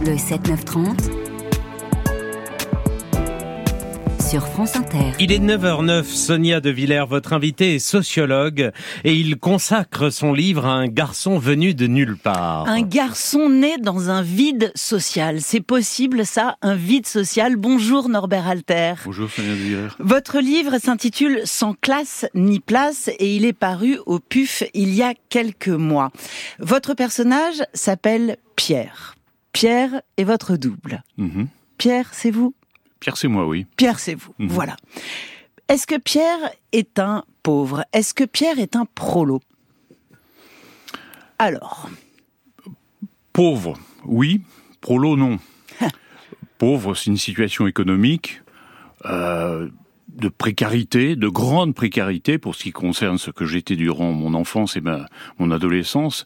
le 7-9-30 sur France Inter. Il est 9h09, Sonia De Villers, votre invitée est sociologue et il consacre son livre à un garçon venu de nulle part. Un garçon né dans un vide social. C'est possible ça, un vide social? Bonjour Norbert Alter. Bonjour Sonia De Villers. Votre livre s'intitule « Sans classe, ni place » et il est paru au PUF il y a quelques mois. Votre personnage s'appelle Pierre. Pierre est votre double. Mmh. Pierre, c'est vous? Pierre, c'est moi, oui. Pierre, c'est vous, voilà. Est-ce que Pierre est un pauvre? Est-ce que Pierre est un prolo? Alors, pauvre, oui. Prolo, non. Pauvre, c'est une situation économique de précarité, de grande précarité, pour ce qui concerne ce que j'étais durant mon enfance et mon adolescence.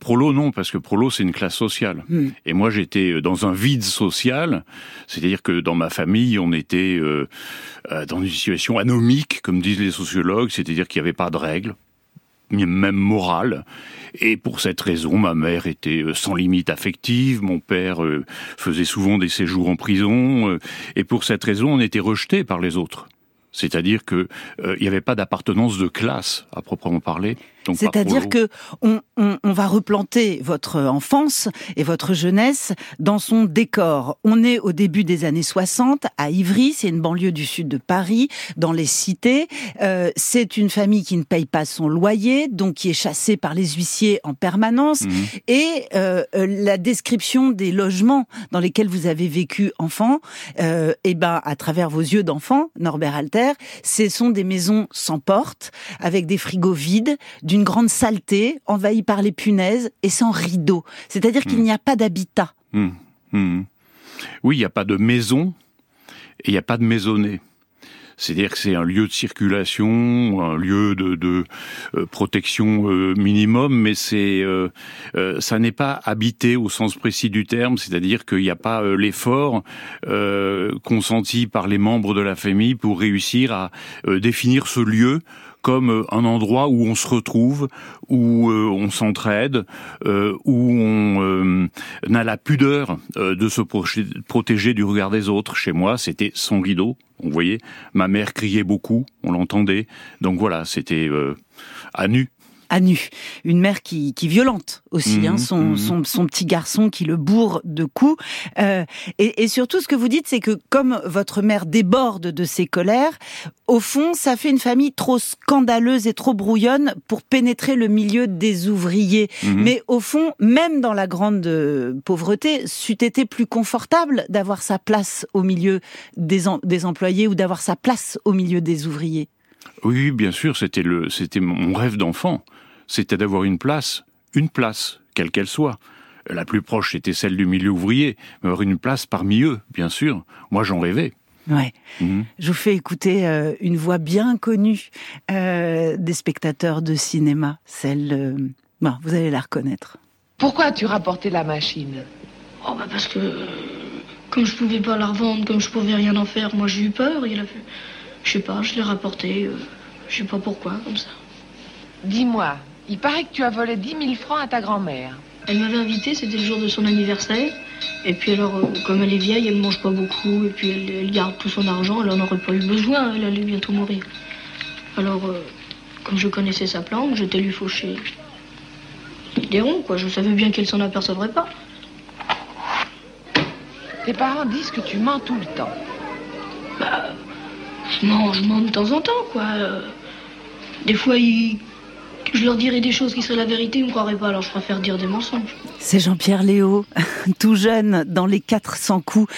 Prolo, non, parce que prolo, c'est une classe sociale. Mmh. Et moi, j'étais dans un vide social, c'est-à-dire que dans ma famille, on était dans une situation anomique, comme disent les sociologues, c'est-à-dire qu'il n'y avait pas de règles, même morale. Et pour cette raison, ma mère était sans limite affective, mon père faisait souvent des séjours en prison, et pour cette raison, on était rejetés par les autres. C'est-à-dire que il n'y avait pas d'appartenance de classe à proprement parler. Donc c'est-à-dire que on va replanter votre enfance et votre jeunesse dans son décor. On est au début des années 60 à Ivry, c'est une banlieue du sud de Paris, dans les cités. C'est une famille qui ne paye pas son loyer, donc qui est chassée par les huissiers en permanence. Mmh. Et la description des logements dans lesquels vous avez vécu enfant, à travers vos yeux d'enfant, Norbert Alter. Ce sont des maisons sans porte, avec des frigos vides, d'une grande saleté, envahies par les punaises et sans rideaux. C'est-à-dire qu'il n'y a pas d'habitat. Mmh. Mmh. Oui, il n'y a pas de maison et il n'y a pas de maisonnée. C'est-à-dire que c'est un lieu de circulation, un lieu de protection minimum, mais ça n'est pas habité au sens précis du terme, c'est-à-dire qu'il n'y a pas l'effort consenti par les membres de la famille pour réussir à définir ce lieu comme un endroit où on se retrouve, où on s'entraide, où on a la pudeur de se protéger du regard des autres. Chez moi, c'était sans rideau. On voyait, ma mère criait beaucoup, on l'entendait. Donc voilà, c'était à nu. À nu. Une mère qui violente aussi, son petit garçon qui le bourre de coups. Et surtout, ce que vous dites, c'est que comme votre mère déborde de ses colères, au fond, ça fait une famille trop scandaleuse et trop brouillonne pour pénétrer le milieu des ouvriers. Mmh. Mais au fond, même dans la grande pauvreté, c'eût été plus confortable d'avoir sa place au milieu des employés ou d'avoir sa place au milieu des ouvriers. Oui, bien sûr, c'était mon rêve d'enfant. C'était d'avoir une place, quelle qu'elle soit. La plus proche, c'était celle du milieu ouvrier, mais avoir une place parmi eux, bien sûr. Moi, j'en rêvais. Ouais. Mmh. Je vous fais écouter une voix bien connue des spectateurs de cinéma. Vous allez la reconnaître. Pourquoi as-tu rapporté la machine ? Parce que comme je pouvais pas la revendre, comme je pouvais rien en faire, moi j'ai eu peur. Je sais pas, je l'ai rapporté, je sais pas pourquoi, comme ça. Dis-moi, il paraît que tu as volé 10 000 francs à ta grand-mère. Elle m'avait invitée, c'était le jour de son anniversaire. Et puis alors, comme elle est vieille, elle mange pas beaucoup, et puis elle garde tout son argent, elle en aurait pas eu besoin, elle allait bientôt mourir. Alors, comme je connaissais sa planque, j'étais lui fauché des ronds, quoi. Je savais bien qu'elle s'en apercevrait pas. Tes parents disent que tu mens tout le temps. Non, je mens de temps en temps, quoi. Des fois, je leur dirais des choses qui seraient la vérité, ils ne me croiraient pas, alors je préfère dire des mensonges. C'est Jean-Pierre Léo, tout jeune, dans les 400 coups.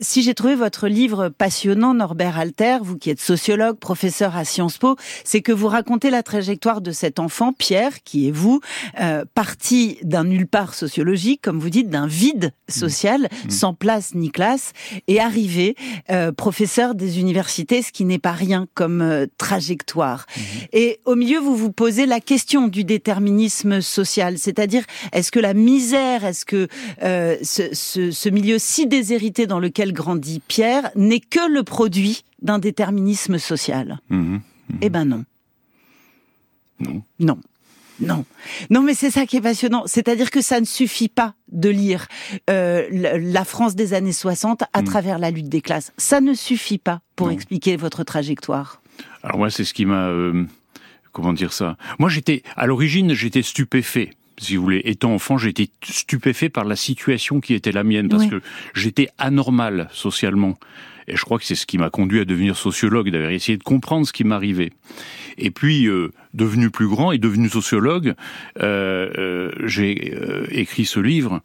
Si j'ai trouvé votre livre passionnant, Norbert Alter, vous qui êtes sociologue, professeur à Sciences Po, c'est que vous racontez la trajectoire de cet enfant, Pierre, qui est vous, parti d'un nulle part sociologique, comme vous dites, d'un vide social, sans place ni classe, et arrivé professeur des universités, ce qui n'est pas rien comme trajectoire. Et au milieu, vous vous posez la question du déterminisme social, c'est-à-dire, est-ce que la misère, est-ce que ce milieu si déshérité dans lequel grandit Pierre n'est que le produit d'un déterminisme social ? Eh ben non. Non. Non. Non, mais c'est ça qui est passionnant. C'est-à-dire que ça ne suffit pas de lire la France des années 60 à travers la lutte des classes. Ça ne suffit pas pour expliquer votre trajectoire. Alors moi, c'est ce qui m'a... comment dire ça ? Moi, à l'origine, j'étais stupéfait. Si vous voulez, étant enfant, j'étais stupéfait par la situation qui était la mienne, parce que j'étais anormal socialement. Et je crois que c'est ce qui m'a conduit à devenir sociologue, d'avoir essayé de comprendre ce qui m'arrivait. Et puis, devenu plus grand et devenu sociologue, j'ai écrit ce livre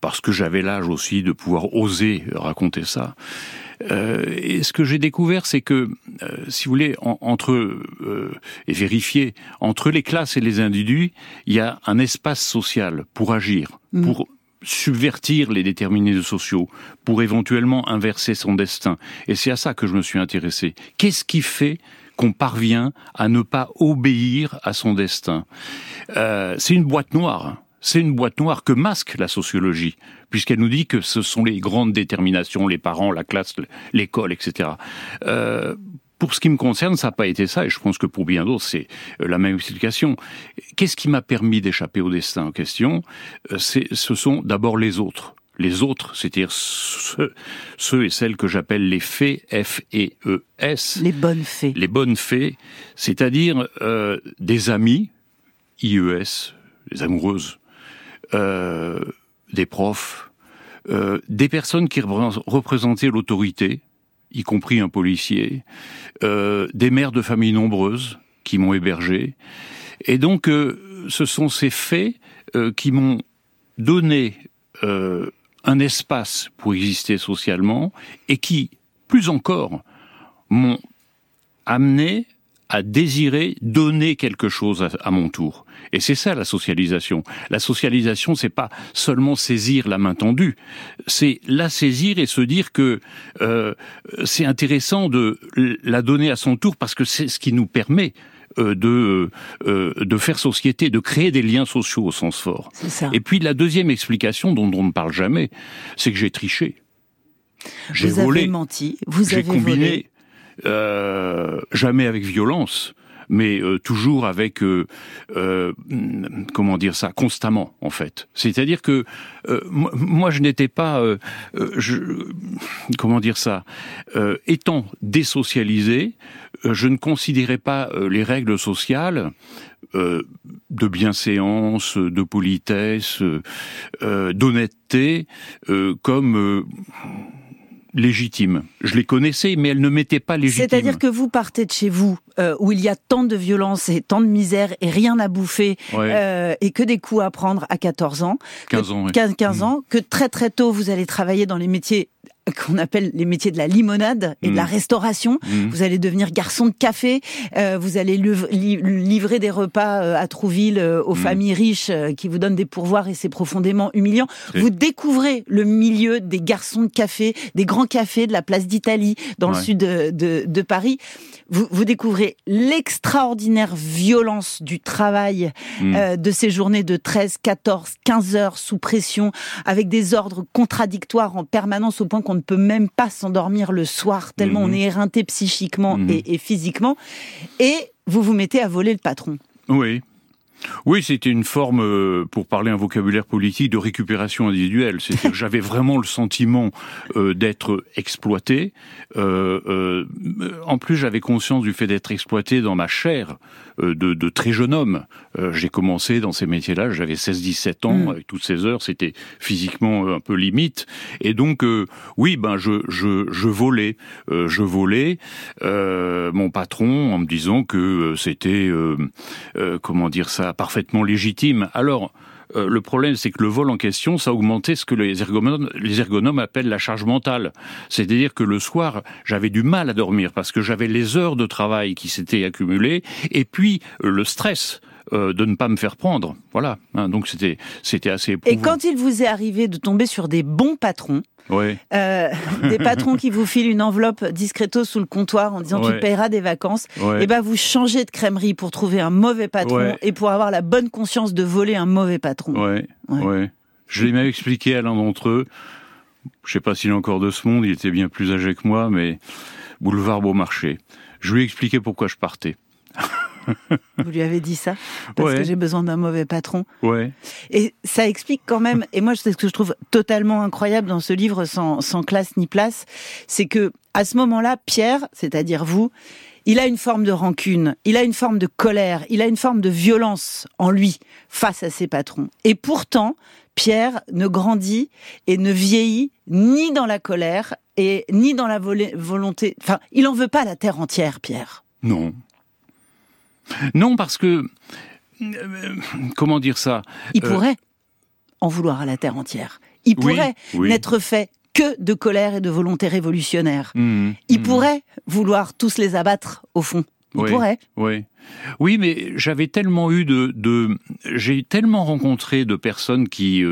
parce que j'avais l'âge aussi de pouvoir oser raconter ça. Et ce que j'ai découvert, c'est que, si vous voulez, entre les classes et les individus, il y a un espace social pour agir, pour subvertir les déterminés sociaux, pour éventuellement inverser son destin. Et c'est à ça que je me suis intéressé. Qu'est-ce qui fait qu'on parvient à ne pas obéir à son destin ? C'est une boîte noire. C'est une boîte noire que masque la sociologie, puisqu'elle nous dit que ce sont les grandes déterminations, les parents, la classe, l'école, etc. Pour ce qui me concerne, ça n'a pas été ça, et je pense que pour bien d'autres, c'est la même explication. Qu'est-ce qui m'a permis d'échapper au destin en question ? Ce sont d'abord les autres. Les autres, c'est-à-dire ceux et celles que j'appelle les fées, F-E-E-S. Les bonnes fées. Les bonnes fées, c'est-à-dire des amis, I-E-S, des amoureuses, des profs, des personnes qui représentaient l'autorité, y compris un policier, des mères de familles nombreuses qui m'ont hébergé. Et donc, ce sont ces faits qui m'ont donné un espace pour exister socialement et qui, plus encore, m'ont amené à désirer donner quelque chose à mon tour. Et c'est ça la socialisation. La socialisation, c'est pas seulement saisir la main tendue, c'est la saisir et se dire que c'est intéressant de la donner à son tour parce que c'est ce qui nous permet de faire société, de créer des liens sociaux au sens fort. C'est ça. Et puis la deuxième explication dont on ne parle jamais, c'est que j'ai triché. J'ai volé. Vous avez menti, vous avez combiné. Volé. Jamais avec violence, mais toujours avec constamment en fait. C'est-à-dire que moi je n'étais pas étant désocialisé, je ne considérais pas les règles sociales de bienséance, de politesse, d'honnêteté comme légitimes. Je les connaissais, mais elles ne m'étaient pas légitimes. C'est-à-dire que vous partez de chez vous, où il y a tant de violence et tant de misère et rien à bouffer, et que des coups à prendre à 14 ans, 15 ans, que très très tôt vous allez travailler dans les métiers qu'on appelle les métiers de la limonade et de la restauration. Vous allez devenir garçon de café, vous allez livrer des repas à Trouville aux familles riches qui vous donnent des pourboires et c'est profondément humiliant. Vous découvrez le milieu des garçons de café, des grands cafés de la place d'Italie dans le sud de Paris. Vous découvrez l'extraordinaire violence du travail de ces journées de 13, 14, 15 heures sous pression, avec des ordres contradictoires en permanence au point qu'on ne peut même pas s'endormir le soir, tellement on est éreinté psychiquement et physiquement. Et vous vous mettez à voler le patron. Oui, c'était une forme, pour parler un vocabulaire politique, de récupération individuelle. C'est-à-dire que j'avais vraiment le sentiment d'être exploité. En plus, j'avais conscience du fait d'être exploité dans ma chair de très jeune homme. J'ai commencé dans ces métiers-là, j'avais 16-17 ans, avec toutes ces heures, c'était physiquement un peu limite. Et donc, je volais. Mon patron en me disant que c'était, parfaitement légitime. Alors, le problème, c'est que le vol en question, ça augmentait ce que les ergonomes appellent la charge mentale. C'est-à-dire que le soir, j'avais du mal à dormir parce que j'avais les heures de travail qui s'étaient accumulées et puis le stress de ne pas me faire prendre. Voilà. Donc, c'était assez éprouvant. Et quand il vous est arrivé de tomber sur des bons patrons, des patrons qui vous filent une enveloppe discretos sous le comptoir en disant tu payeras des vacances, et ben vous changez de crèmerie pour trouver un mauvais patron et pour avoir la bonne conscience de voler un mauvais patron. Je l'ai même expliqué à l'un d'entre eux. Je sais pas s'il est encore de ce monde, il était bien plus âgé que moi, mais boulevard Beaumarchais. Je lui ai expliqué pourquoi je partais. Vous lui avez dit ça? Parce que j'ai besoin d'un mauvais patron. Ouais. Et ça explique quand même, et moi c'est ce que je trouve totalement incroyable dans ce livre sans classe ni place, c'est que à ce moment-là, Pierre, c'est-à-dire vous, il a une forme de rancune, il a une forme de colère, il a une forme de violence en lui face à ses patrons. Et pourtant, Pierre ne grandit et ne vieillit ni dans la colère et ni dans la volonté. Enfin, il en veut pas la terre entière, Pierre. Non. Non, parce que... comment dire ça ? Il pourrait en vouloir à la terre entière. Il pourrait n'être fait que de colère et de volonté révolutionnaire. Il pourrait vouloir tous les abattre, au fond. Oui, mais j'avais tellement eu j'ai tellement rencontré de personnes qui,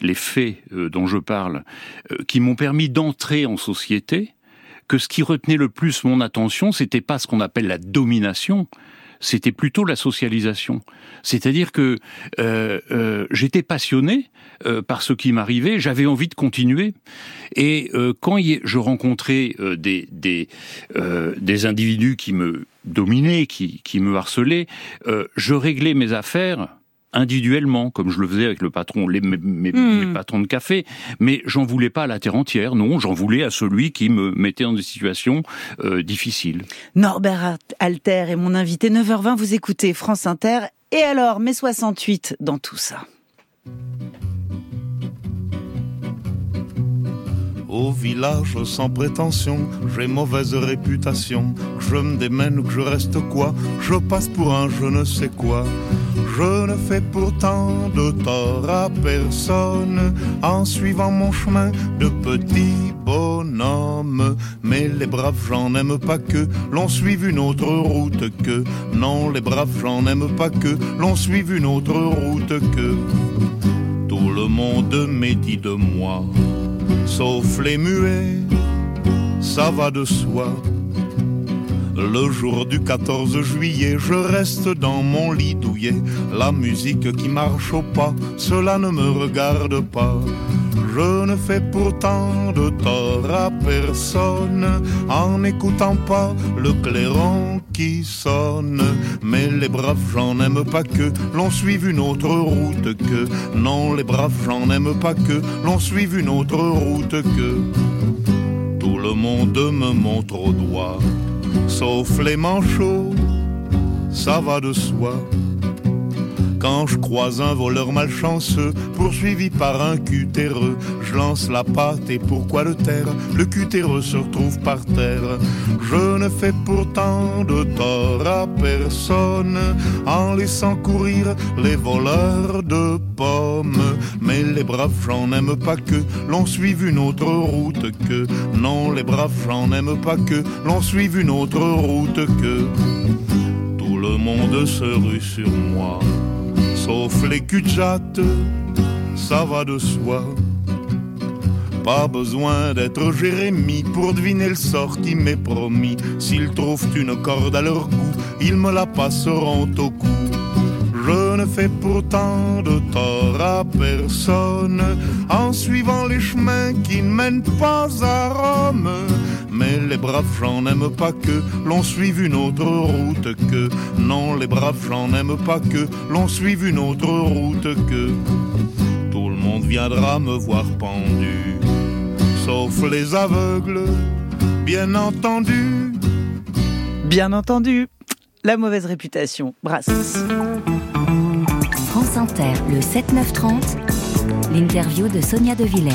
les faits dont je parle, qui m'ont permis d'entrer en société, que ce qui retenait le plus mon attention, c'était pas ce qu'on appelle la domination, c'était plutôt la socialisation. C'est-à-dire que j'étais passionné par ce qui m'arrivait, j'avais envie de continuer. Et quand je rencontrais des individus qui me dominaient, qui me harcelaient, je réglais mes affaires individuellement, comme je le faisais avec le patron, mes patrons de café, mais j'en voulais pas à la terre entière, non, j'en voulais à celui qui me mettait dans des situations difficiles. Norbert Alter est mon invité, 9h20, vous écoutez France Inter, et alors, mai 68 dans tout ça. Au village sans prétention, j'ai mauvaise réputation. Je me démène ou que je reste quoi? Je passe pour un je ne sais quoi. Je ne fais pourtant de tort à personne en suivant mon chemin de petit bonhomme. Mais les braves gens n'aiment pas que l'on suive une autre route que. Non, les braves gens n'aiment pas que l'on suive une autre route que. Tout le monde médit de moi, sauf les muets, ça va de soi. Le jour du 14 juillet, je reste dans mon lit douillet. La musique qui marche au pas, cela ne me regarde pas. Je ne fais pourtant de tort à personne en n'écoutant pas le clairon qui sonne. Mais les braves gens n'aiment pas que l'on suive une autre route que. Non, les braves gens n'aiment pas que l'on suive une autre route que. Tout le monde me montre au doigt, sauf les manchots, ça va de soi. Quand je croise un voleur malchanceux, poursuivi par un cutéreux, je lance la patte et pourquoi le taire? Le cutéreux se retrouve par terre. Je ne fais pourtant de tort à personne en laissant courir les voleurs de pommes. Mais les braves gens n'aiment pas que l'on suive une autre route que. Non, les braves gens n'aiment pas que l'on suive une autre route que. Tout le monde se rue sur moi, sauf les culs-de-jatte, ça va de soi. Pas besoin d'être Jérémie pour deviner le sort qui m'est promis. S'ils trouvent une corde à leur cou, ils me la passeront au cou. Je ne fais pourtant de tort à personne en suivant les chemins qui ne mènent pas à Rome. Mais les braves gens n'aiment pas que l'on suive une autre route que. Non, les braves gens n'aiment pas que l'on suive une autre route que. Tout le monde viendra me voir pendu, sauf les aveugles, bien entendu. Bien entendu, la mauvaise réputation, Brass. France Inter, le 7-9-30, l'interview de Sonia De Villers.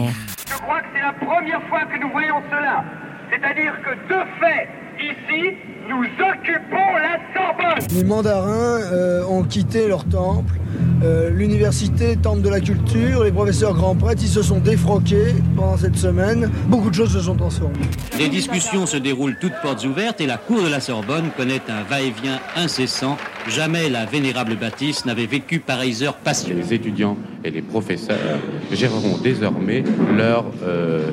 Je crois que c'est la première fois que nous voyons cela. C'est-à-dire que, de fait, ici, nous occupons la Sorbonne. Les mandarins ont quitté leur temple, l'université, temple de la culture, les professeurs grands prêtres, ils se sont défroqués pendant cette semaine. Beaucoup de choses se sont transformées. Des discussions se déroulent toutes portes ouvertes et la cour de la Sorbonne connaît un va-et-vient incessant. Jamais la vénérable bâtisse n'avait vécu pareilles heures passionnées. Les étudiants et les professeurs géreront désormais leur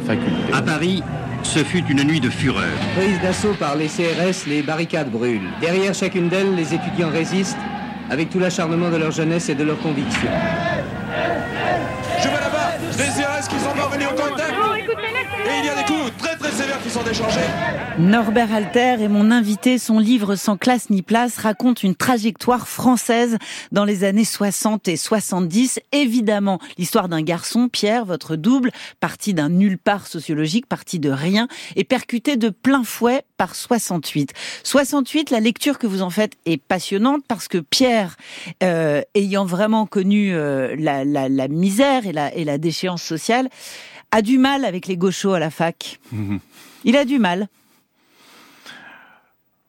faculté. À Paris, ce fut une nuit de fureur. Prise d'assaut par les CRS, les barricades brûlent. Derrière chacune d'elles, les étudiants résistent avec tout l'acharnement de leur jeunesse et de leur conviction. Je vais là-bas, les CRS parce qu'ils sont pas venus au contact. Et il y a des coups très très sévères qui sont échangés. Norbert Alter est mon invité. Son livre « Sans classe, ni place » raconte une trajectoire française dans les années 60 et 70. Évidemment, l'histoire d'un garçon, Pierre, votre double, parti d'un nulle part sociologique, parti de rien, est percuté de plein fouet par 68. 68, la lecture que vous en faites est passionnante parce que Pierre, ayant vraiment connu la misère et la déchéance sociale, a du mal avec les gauchos à la fac. Il a du mal.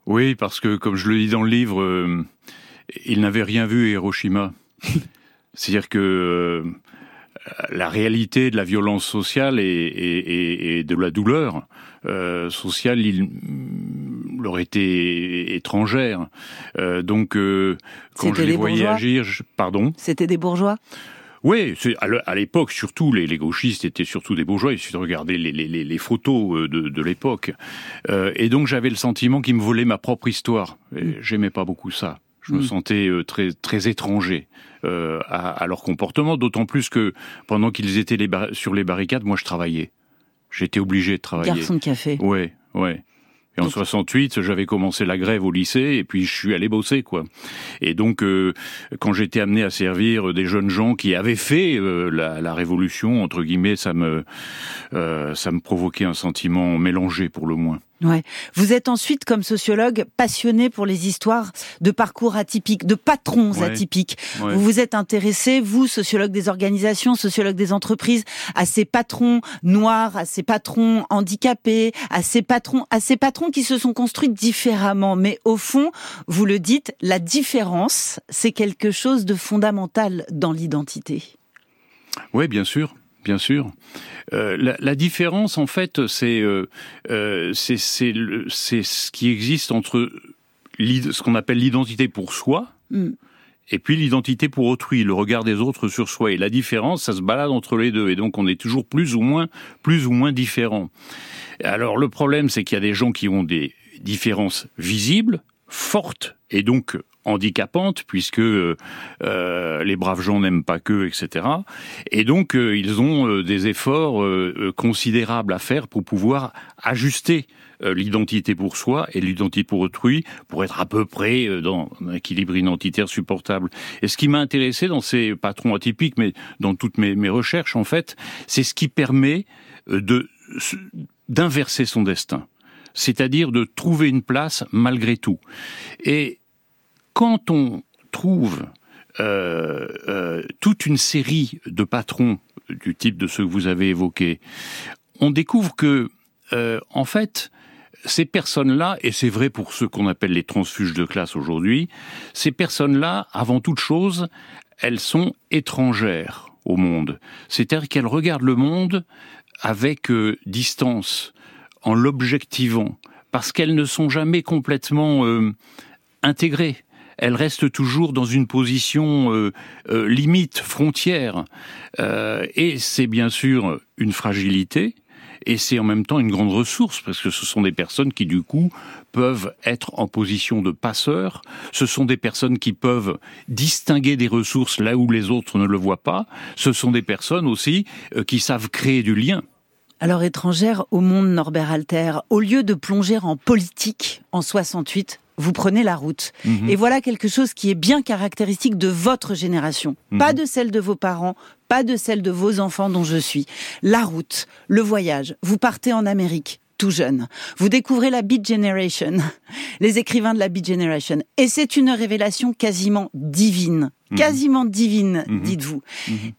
Oui, parce que, comme je le dis dans le livre, il n'avait rien vu à Hiroshima. C'est-à-dire que la réalité de la violence sociale et de la douleur sociale, il leur était étrangère. Donc, quand je les voyais agir... Pardon ? C'était des bourgeois ? Oui, à l'époque, surtout, les gauchistes étaient surtout des bourgeois. Il suffit de regarder les photos de l'époque. Et donc, j'avais le sentiment qu'ils me volaient ma propre histoire. Et j'aimais pas beaucoup ça. Je me sentais très, très étranger à leur comportement, d'autant plus que pendant qu'ils étaient sur les barricades, moi, je travaillais. J'étais obligé de travailler. Garçon de café. Oui, oui. Et en 68, j'avais commencé la grève au lycée, et puis je suis allé bosser, quoi. Et donc, quand j'étais amené à servir des jeunes gens qui avaient fait la révolution, entre guillemets, ça me provoquait un sentiment mélangé, pour le moins. Ouais. Vous êtes ensuite, comme sociologue, passionné pour les histoires de parcours atypiques, de patrons atypiques. Ouais. Vous vous êtes intéressé, vous, sociologue des organisations, sociologue des entreprises, à ces patrons noirs, à ces patrons handicapés, à ces patrons qui se sont construits différemment. Mais au fond, vous le dites, la différence, c'est quelque chose de fondamental dans l'identité. Oui, bien sûr. Bien sûr. La différence, en fait, c'est ce qui existe entre ce qu'on appelle l'identité pour soi et puis l'identité pour autrui, le regard des autres sur soi. Et la différence, ça se balade entre les deux. Et donc, on est toujours plus ou moins différents. Alors, le problème, c'est qu'il y a des gens qui ont des différences visibles, fortes, et donc handicapante, puisque les braves gens n'aiment pas qu'eux, etc. Et donc, ils ont des efforts considérables à faire pour pouvoir ajuster l'identité pour soi et l'identité pour autrui, pour être à peu près dans un équilibre identitaire supportable. Et ce qui m'a intéressé dans ces patrons atypiques, mais dans toutes mes recherches, en fait, c'est ce qui permet d'inverser son destin. C'est-à-dire de trouver une place malgré tout. Et quand on trouve toute une série de patrons du type de ceux que vous avez évoqués, on découvre que, en fait, ces personnes-là, et c'est vrai pour ceux qu'on appelle les transfuges de classe aujourd'hui, ces personnes-là, avant toute chose, elles sont étrangères au monde. C'est-à-dire qu'elles regardent le monde avec distance, en l'objectivant, parce qu'elles ne sont jamais complètement intégrées. Elle reste toujours dans une position limite, frontière. Et c'est bien sûr une fragilité, et c'est en même temps une grande ressource, parce que ce sont des personnes qui, du coup, peuvent être en position de passeur. Ce sont des personnes qui peuvent distinguer des ressources là où les autres ne le voient pas. Ce sont des personnes aussi qui savent créer du lien. Alors, étrangère au monde, Norbert Alter, au lieu de plonger en politique en 68, vous prenez la route. Et voilà quelque chose qui est bien caractéristique de votre génération. Pas de celle de vos parents, pas de celle de vos enfants dont je suis. La route, le voyage. Vous partez en Amérique, tout jeune. Vous découvrez la Beat Generation, les écrivains de la Beat Generation. Et c'est une révélation quasiment divine. Quasiment divine, dites-vous.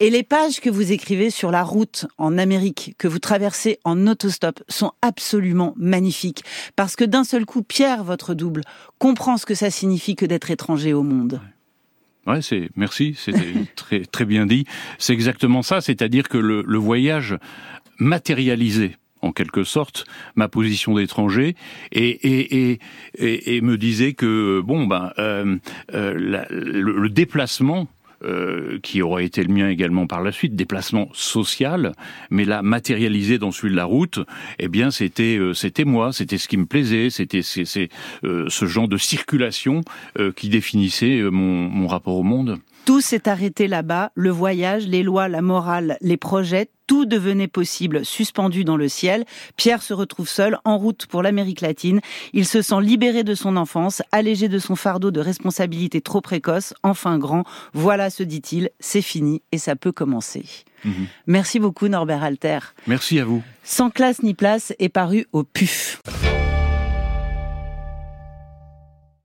Et les pages que vous écrivez sur la route en Amérique, que vous traversez en autostop, sont absolument magnifiques. Parce que d'un seul coup, Pierre, votre double, comprend ce que ça signifie que d'être étranger au monde. Ouais, merci, c'était très, très bien dit. C'est exactement ça, c'est-à-dire que le voyage matérialisé, en quelque sorte, ma position d'étranger, et me disait que le déplacement, qui aurait été le mien également par la suite, déplacement social, mais là matérialisé dans celui de la route, eh bien c'était moi, c'était ce qui me plaisait, c'était ce genre de circulation qui définissait mon rapport au monde. Tout s'est arrêté là-bas, le voyage, les lois, la morale, les projets, tout devenait possible, suspendu dans le ciel. Pierre se retrouve seul, en route pour l'Amérique latine. Il se sent libéré de son enfance, allégé de son fardeau de responsabilité trop précoce, enfin grand. Voilà, se dit-il, c'est fini et ça peut commencer. Mmh. Merci beaucoup Norbert Alter. Merci à vous. Sans classe ni place est paru au PUF.